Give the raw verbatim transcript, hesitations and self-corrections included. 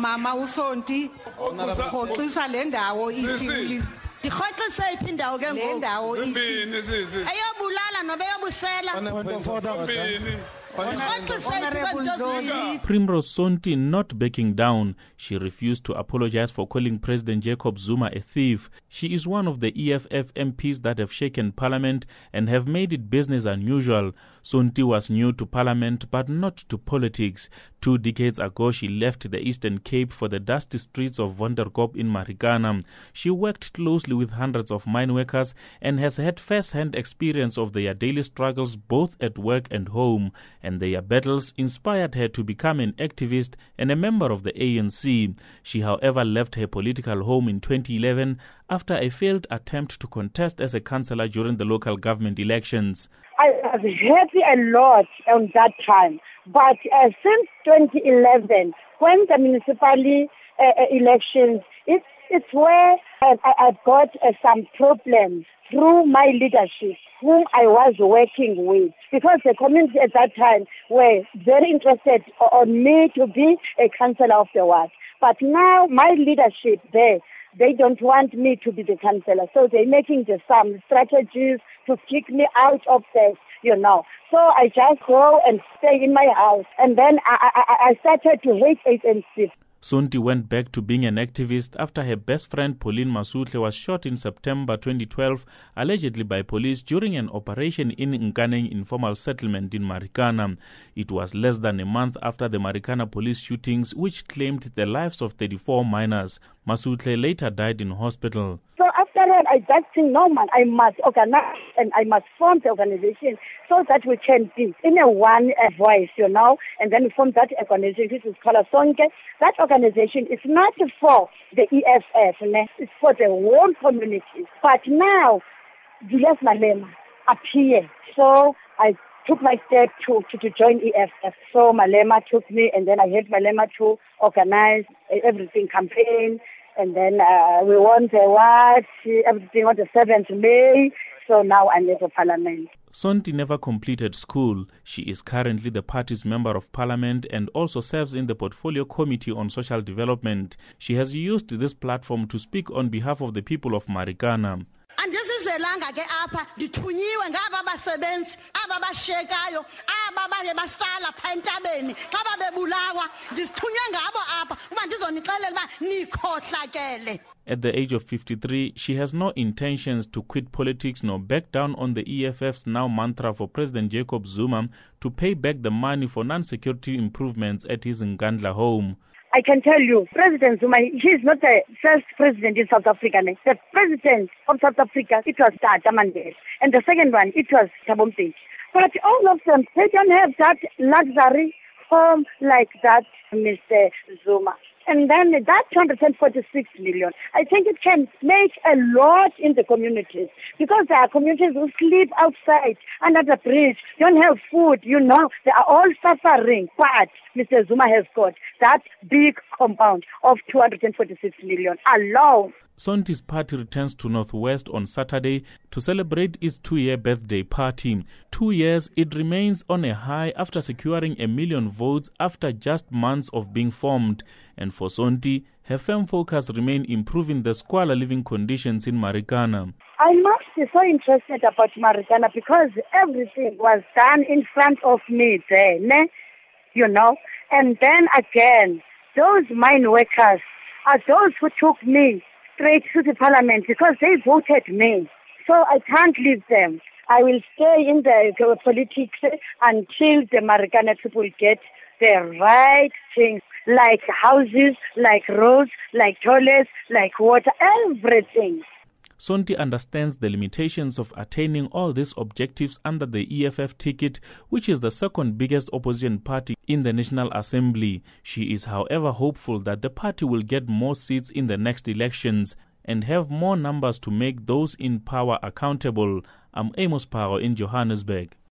Mama uSonti ukhoqisa le ndawo ithi dikhoqisa iphi ndawo ke ngendawo ithi ayobulala nobe yobusela. Primrose Sonti not backing down. She refused to apologize for calling President Jacob Zuma a thief. She is one of the E F F M Ps that have shaken Parliament and have made it business unusual. Sonti was new to Parliament but not to politics. Two decades ago, she left the Eastern Cape for the dusty streets of Wonderkop in Marikana. She worked closely with hundreds of mine workers and has had first-hand experience of their daily struggles both at work and home, and their battles inspired her to become an activist and a member of the A N C. She, however, left her political home in twenty eleven after a failed attempt to contest as a councillor during the local government elections. I was happy a lot on that time, but uh, since twenty eleven, when the municipal uh, elections, it's, it's where I, I got uh, some problems through my leadership, whom I was working with, because the community at that time were very interested on me to be a councillor of the ward. But now my leadership there, they don't want me to be the councillor, so they're making the, some strategies to kick me out of the, you know. So I just go and stay in my house, and then I, I, I started to hate A N C. Sonti went back to being an activist after her best friend Pauline Masutle was shot in September twenty twelve, allegedly by police during an operation in Nganen informal settlement in Marikana. It was less than a month after the Marikana police shootings, which claimed the lives of thirty-four miners. Masutle later died in hospital. So after that, I just think, no man, I must organize and I must form the organization so that we can be in a one voice, you know, and then we form that organization. This is called Sonke. That organization is not for the E F F, it's for the whole community. But now, yes, Malema appeared. So I took my step to, to, to join E F F. So Malema took me, and then I helped Malema to organize everything, campaign, and then uh, we won the awards, everything on the seventh of May. So now I'm in the Parliament. Sonti never completed school. She is currently the party's Member of Parliament and also serves in the Portfolio Committee on Social Development. She has used this platform to speak on behalf of the people of Marikana. And this is the langa ke apa dithunyiwe ngaba basebenzi ababashekayo ababake basala phantabeni xa babebulawa ndisithunywe ngabo apa uma ndizonixelela ba nikhohlakele. At the age of fifty-three, she has no intentions to quit politics nor back down on the E F F's now mantra for President Jacob Zuma to pay back the money for non-security improvements at his Ngandla home. I can tell you, President Zuma, he is not the first president in South Africa. The president of South Africa, it was Thabo Mbeki. And the second one, it was Thabo Mbeki. But all of them, they don't have that luxury home like that, Mister Zuma. And then that two hundred forty-six million, I think it can make a lot in the communities, because there are communities who sleep outside, under the bridge, don't have food, you know, they are all suffering. But Mister Zuma has got that big compound of two hundred forty-six million alone. Sonti's party returns to Northwest on Saturday to celebrate its two-year birthday party. Two years, it remains on a high after securing a million votes after just months of being formed. And for Sonti, her firm focus remains improving the squalor living conditions in Marikana. I must be so interested about Marikana because everything was done in front of me there, you know. And then again, those mine workers are those who took me straight to the Parliament because they voted me. So I can't leave them. I will stay in the politics until the Marikana people get the right things, like houses, like roads, like toilets, like water, everything. Sonti understands the limitations of attaining all these objectives under the E F F ticket, which is the second biggest opposition party in the National Assembly. She is, however, hopeful that the party will get more seats in the next elections and have more numbers to make those in power accountable. I'm Amos Phago in Johannesburg.